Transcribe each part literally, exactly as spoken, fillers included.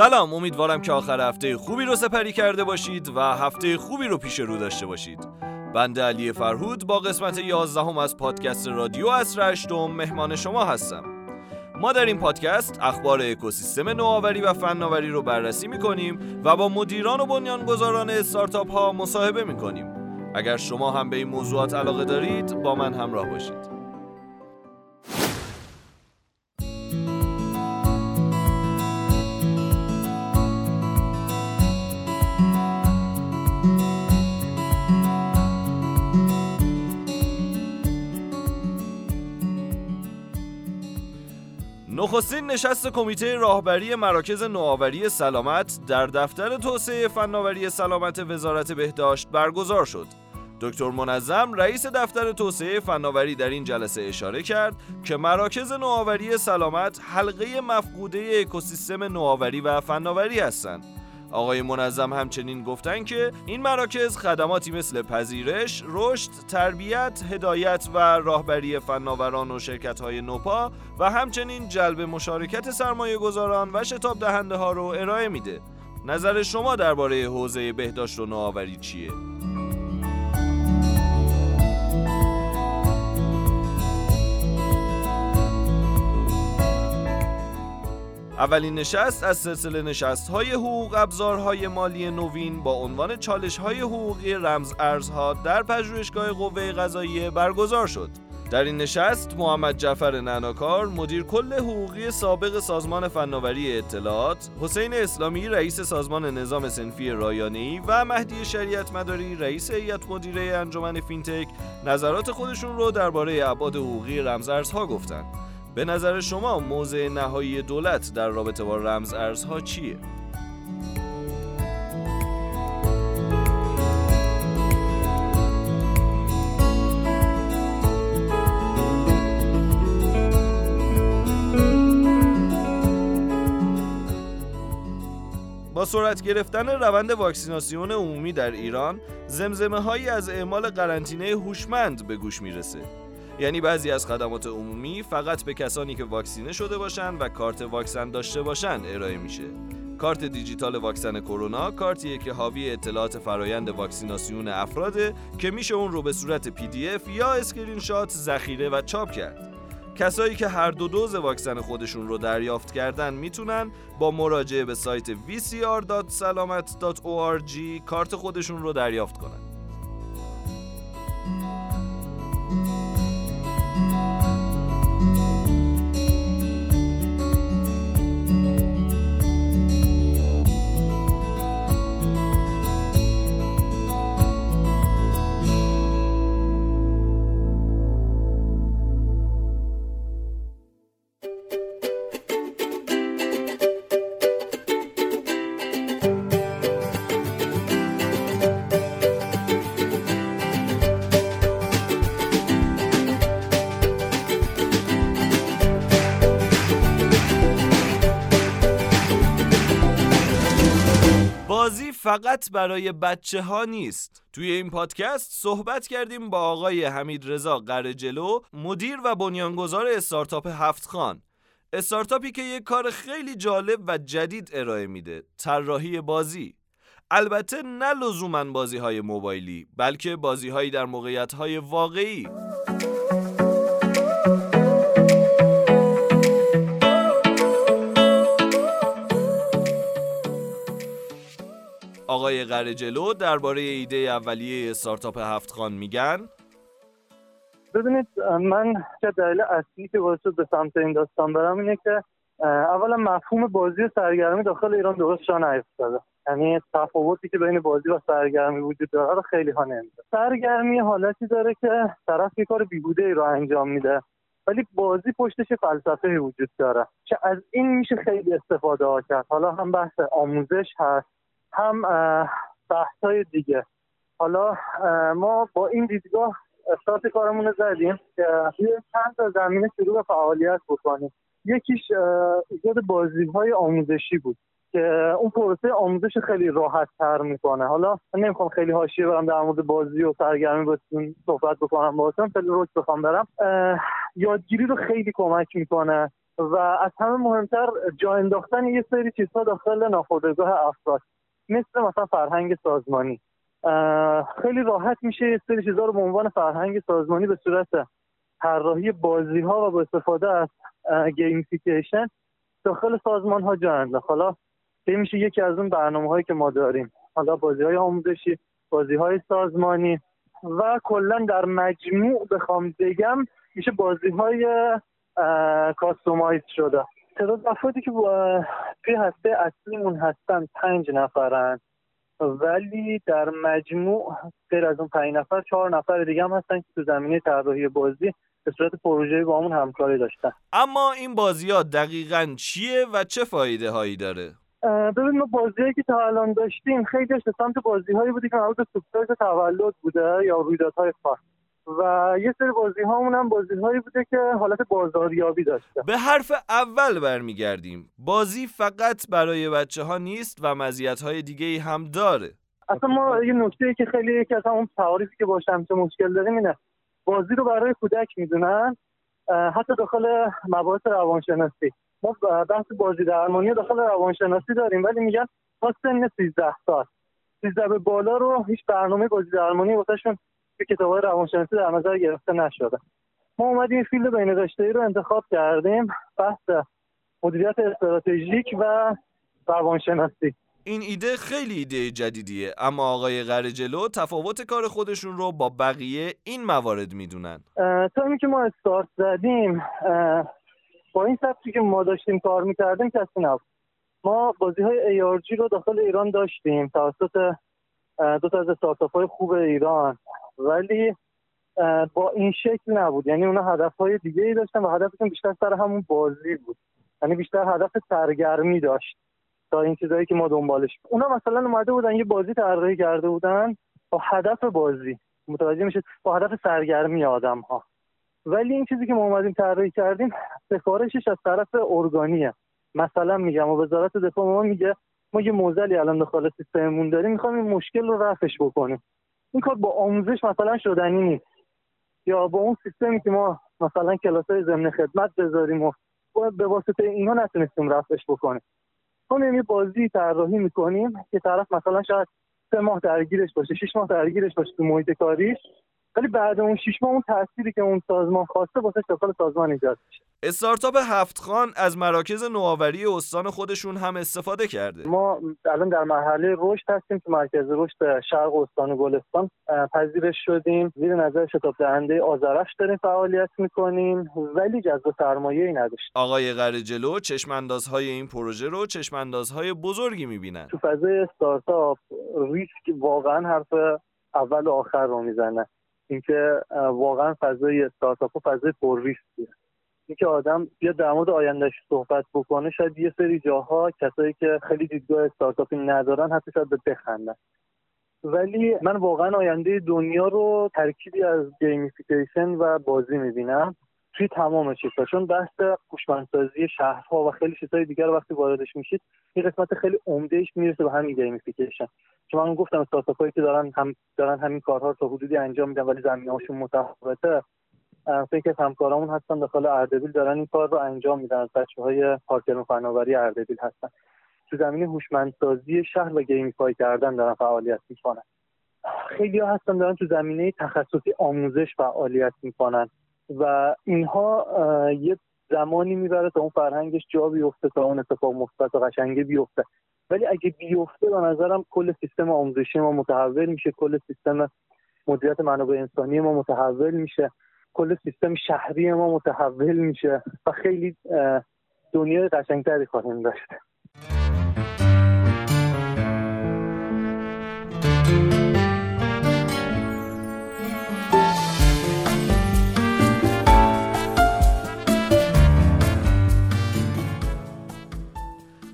سلام، امیدوارم که آخر هفته خوبی رو سپری کرده باشید و هفته خوبی رو پیش رو داشته باشید. بنده علی فرهود با قسمت یازدهم از پادکست رادیو عصر هشتم مهمان شما هستم. ما در این پادکست اخبار اکوسیستم نوآوری و فناوری رو بررسی می‌کنیم و با مدیران و بنیانگذاران استارتاپ‌ها مصاحبه می‌کنیم. اگر شما هم به این موضوعات علاقه دارید، با من همراه باشید. نخستین نشست کمیته راهبری مراکز نوآوری سلامت در دفتر توسعه فناوری سلامت وزارت بهداشت برگزار شد. دکتر منظم رئیس دفتر توسعه فناوری در این جلسه اشاره کرد که مراکز نوآوری سلامت حلقه مفقوده اکوسیستم نوآوری و فناوری هستند. آقای منظم همچنین گفتند که این مراکز خدماتی مثل پذیرش، رشد، تربیت، هدایت و راهبری فناوران و شرکت‌های نوپا و همچنین جلب مشارکت سرمایه‌گذاران و شتاب دهنده ها رو ارائه میده. نظر شما درباره حوزه بهداشت و نوآوری چیه؟ اولین نشست از سلسله نشست‌های حقوق ابزارهای مالی نوین با عنوان چالش‌های حقوقی رمز ارزها در پژوهشگاه قوه قضاییه برگزار شد. در این نشست محمد جعفر نهناکار مدیر کل حقوقی سابق سازمان فناوری اطلاعات، حسین اسلامی رئیس سازمان نظام صنفی رایانه‌ای و مهدی شریعت مداری رئیس هیئت مدیره انجمن فینتک نظرات خودشون رو درباره ابعاد حقوقی رمز ارزها گفتند. به نظر شما موضع نهایی دولت در رابطه با رمز ارزها چیه؟ با سرعت گرفتن روند واکسیناسیون عمومی در ایران، زمزمه‌هایی از اعمال قرنطینه هوشمند به گوش میرسه. یعنی بعضی از خدمات عمومی فقط به کسانی که واکسینه شده باشن و کارت واکسن داشته باشن ارائه میشه. کارت دیجیتال واکسن کرونا کارتیه که حاوی اطلاعات فرایند واکسیناسیون افراده که میشه اون رو به صورت پی دی اف یا اسکرین شات ذخیره و چاپ کرد. کسایی که هر دو دوز واکسن خودشون رو دریافت کردن میتونن با مراجعه به سایت وی سی آر دات سلامت دات او آر جی کارت خودشون رو دریافت کنن. فقط برای بچه ها نیست. توی این پادکست صحبت کردیم با آقای حمیدرضا قره جلو، مدیر و بنیانگذار استارتاپ هفت خان. استارتاپی که یک کار خیلی جالب و جدید ارائه میده، طراحی بازی. البته نه لزوماً بازی های موبایلی، بلکه بازی هایی در موقعیت های واقعی. آقای قره جلو درباره ایده اولیه استارتاپ هفت خان میگن: ببینید، من چه دلیل اصلی که باعث شد به سمت این داستان برم اینه که اولا مفهوم بازی و سرگرمی داخل ایران درست جا نیفتاده. یعنی تفاوتی که بین بازی و سرگرمی وجود داره رو خیلی ها نمی‌دونه. سرگرمی حالتی داره که طرف یه کار بیهوده ای رو انجام میده، ولی بازی پشتش فلسفه وجود داره که از این میشه خیلی استفاده ها کرد. حالا هم بحث آموزش هست، هم بحث‌های دیگه. حالا ما با این دیدگاه استارت کارمون رو زدیم که یه چند تا زمینه شروع به فعالیت بکنیم. یکیش ایجاد بازی‌های آموزشی بود که اون پروسه آموزش خیلی راحت‌تر می‌کنه. حالا من نمی‌خوام خیلی حاشیه برم در مورد بازی و سرگرمی باتون صحبت بکنم، باهاتون خیلی رک بخوام برم. یادگیری رو خیلی کمک می‌کنه. و از همه مهمتر جا انداختن یه سری چیزها داخل ناخودآگاه افراد، مثل مثلا فرهنگ سازمانی. خیلی راحت میشه یه سری چیزها رو به عنوان فرهنگ سازمانی به صورت طراحی بازی‌ها و با استفاده از گیمفیکیشن داخل سازمان‌ها جا انداخت. حالا میشه یکی از اون برنامه‌هایی که ما داریم، حالا بازی‌های آموزشی، بازی‌های سازمانی و کلا در مجموع بخوام بگم میشه بازی‌های کاستومایز شده. تعداد افرادی که توی هسته اصلیمون هستن پنج نفرن، ولی در مجموع غیر از اون پنج نفر چهار نفر دیگه هم هستن که تو زمینه طراحی بازی به صورت پروژه‌ای با همون همکاری داشتن. اما این بازی‌ها دقیقاً چیه و چه فایده‌هایی داره؟ ببین ما بازی‌هایی که تا الان داشتیم خیلی از سمت بازی‌هایی بودی که مربوط به سورپرایز تولد بوده یا رویدادهای خاص، و یه سری بازی‌هامون هم بازی‌هایی بوده که حالت بازاریابی داشته. به حرف اول برمیگردیم، بازی فقط برای بچه‌ها نیست و مزیت‌های دیگه‌ای هم داره. اصلا ما یه نکته‌ای که خیلی یکی از اون تعاریفی که باشه همش مشکل داریم اینه بازی رو برای کودک می‌دونن، حتی داخل مباحث روانشناسی ما بحث بازی درمانی داخل روانشناسی داریم، ولی میگن تا سن سیزده سال سیزده به بالا رو هیچ برنامه بازی درمانی واسهشون تو کتاب‌های روانشناسی در نظر گرفته نشده. ما اومدیم فیلد بین رشته‌ای رو انتخاب کردیم، بحث مدیریت استراتژیک و روانشناسی. این ایده خیلی ایده جدیدیه، اما آقای قره جلو تفاوت کار خودشون رو با بقیه این موارد میدونن. تا اینکه ما استارت زدیم با این سبکی که ما داشتیم کار میکردیم کسی نبود. ما بازی‌های ای آر جی رو داخل ایران داشتیم توسط دو تا از استارتاپ‌های خوب ایران، ولی با این شکل نبود. یعنی اونا هدف‌های دیگه‌ای داشتن و هدفشون بیشتر سر همون بازی بود، یعنی بیشتر هدف سرگرمی داشت تا این چیزایی که ما دنبالش بود. اونا مثلا اومده بودن یه بازی طراحی کرده بودن با هدف بازی، متوجه میشید، با هدف سرگرمی آدم‌ها. ولی این چیزی که ما اومدیم طراحی کردیم سفارشش از طرف ارگانیه. مثلا میگم و وزارت دفاع ما میگه ما یه موزلی الان داخل سیستممون داریم، میخوایم این مشکل رو رفعش بکنیم. این کار با آموزش مثلا شدنی نیست، یا با اون سیستمی که ما مثلا کلاس‌های ضمن خدمت بذاریم و به واسطه اینا نتونستیم رفعش بکنیم. ما یه بازی طراحی میکنیم که طرف مثلا شاید سه ماه درگیرش باشه، شش ماه درگیرش باشه تو محیط کاریش، ولی بعد اون شش ماه اون تأثیری که اون سازمان خواسته واسه داخل سازمان ایجاد میشه. استارتاپ هفت خان از مراکز نوآوری استان خودشون هم استفاده کرده. ما الان در مرحله رشد هستیم، تو مرکز رشد شرق استان گلستان پذیرش شدیم. زیر نظر شتاب دهنده آذرخش داریم فعالیت میکنیم، ولی جذب سرمایه‌ای نداشت. آقای قره جلو چشماندازهای این پروژه رو چشماندازهای بزرگی میبینن. تو فضای استارتاپ ریسک واقعا حرف اول و آخر رو میزنه. اینکه واقعا فضای استارتاپ و فضای پر ریسکیه. اینکه آدم بیا در مورد آیندهش صحبت بکنه، شاید یه سری جاها کسایی که خیلی دیدگاه استارتاپی ندارن حتی شاید بخندن. ولی من واقعا آینده دنیا رو ترکیبی از گیمیفیکیشن و بازی می‌بینم توی تمام چیزها، چون بحث هوشمندسازی شهرها و خیلی چیزهای دیگر وقتی واردش میشید این قسمت خیلی عمدهش میرسه به همین گیمیفیکیشن. چون من گفتم استارتاپایی که دارن هم دارن همین کارها رو تا حدودی انجام میدن ولی زمینه‌هاشون متفاوته. فکر همکارامون هستن داخل اردبیل دارن این کار رو انجام میدن، از بچه‌های پارک علم و فناوری اردبیل هستن، تو زمینه هوشمندسازی شهر و گیمیفای کردن دارن فعالیت میکنن. خیلی‌ها هستن دارن تو زمینه تخصصی آموزش فعالیت میکنن و اینها یه زمانی میبره تا اون فرهنگش جا بیفته، تا اون اتفاق مثبت و قشنگه بیفته. ولی اگه بیفته به نظرم کل سیستم آموزشی ما متحول میشه، کل سیستم مدیریت منابع انسانی ما متحول میشه، کل سیستم شهری ما متحول میشه و خیلی دنیای قشنگتری خواهیم داشت.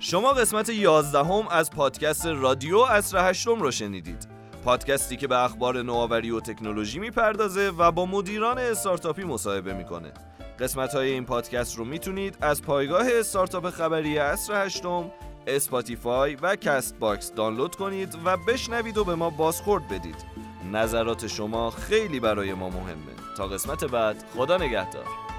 شما قسمت یازدهم از پادکست رادیو عصر هشتم رو شنیدید. پادکستی که به اخبار نوآوری و تکنولوژی میپردازه و با مدیران استارتاپی مصاحبه میکنه. قسمت‌های این پادکست رو میتونید از پایگاه استارتاپ خبری عصر هشتم، اسپاتیفای و کستباکس دانلود کنید و بشنوید و به ما بازخورد بدید. نظرات شما خیلی برای ما مهمه. تا قسمت بعد، خدا نگهدار.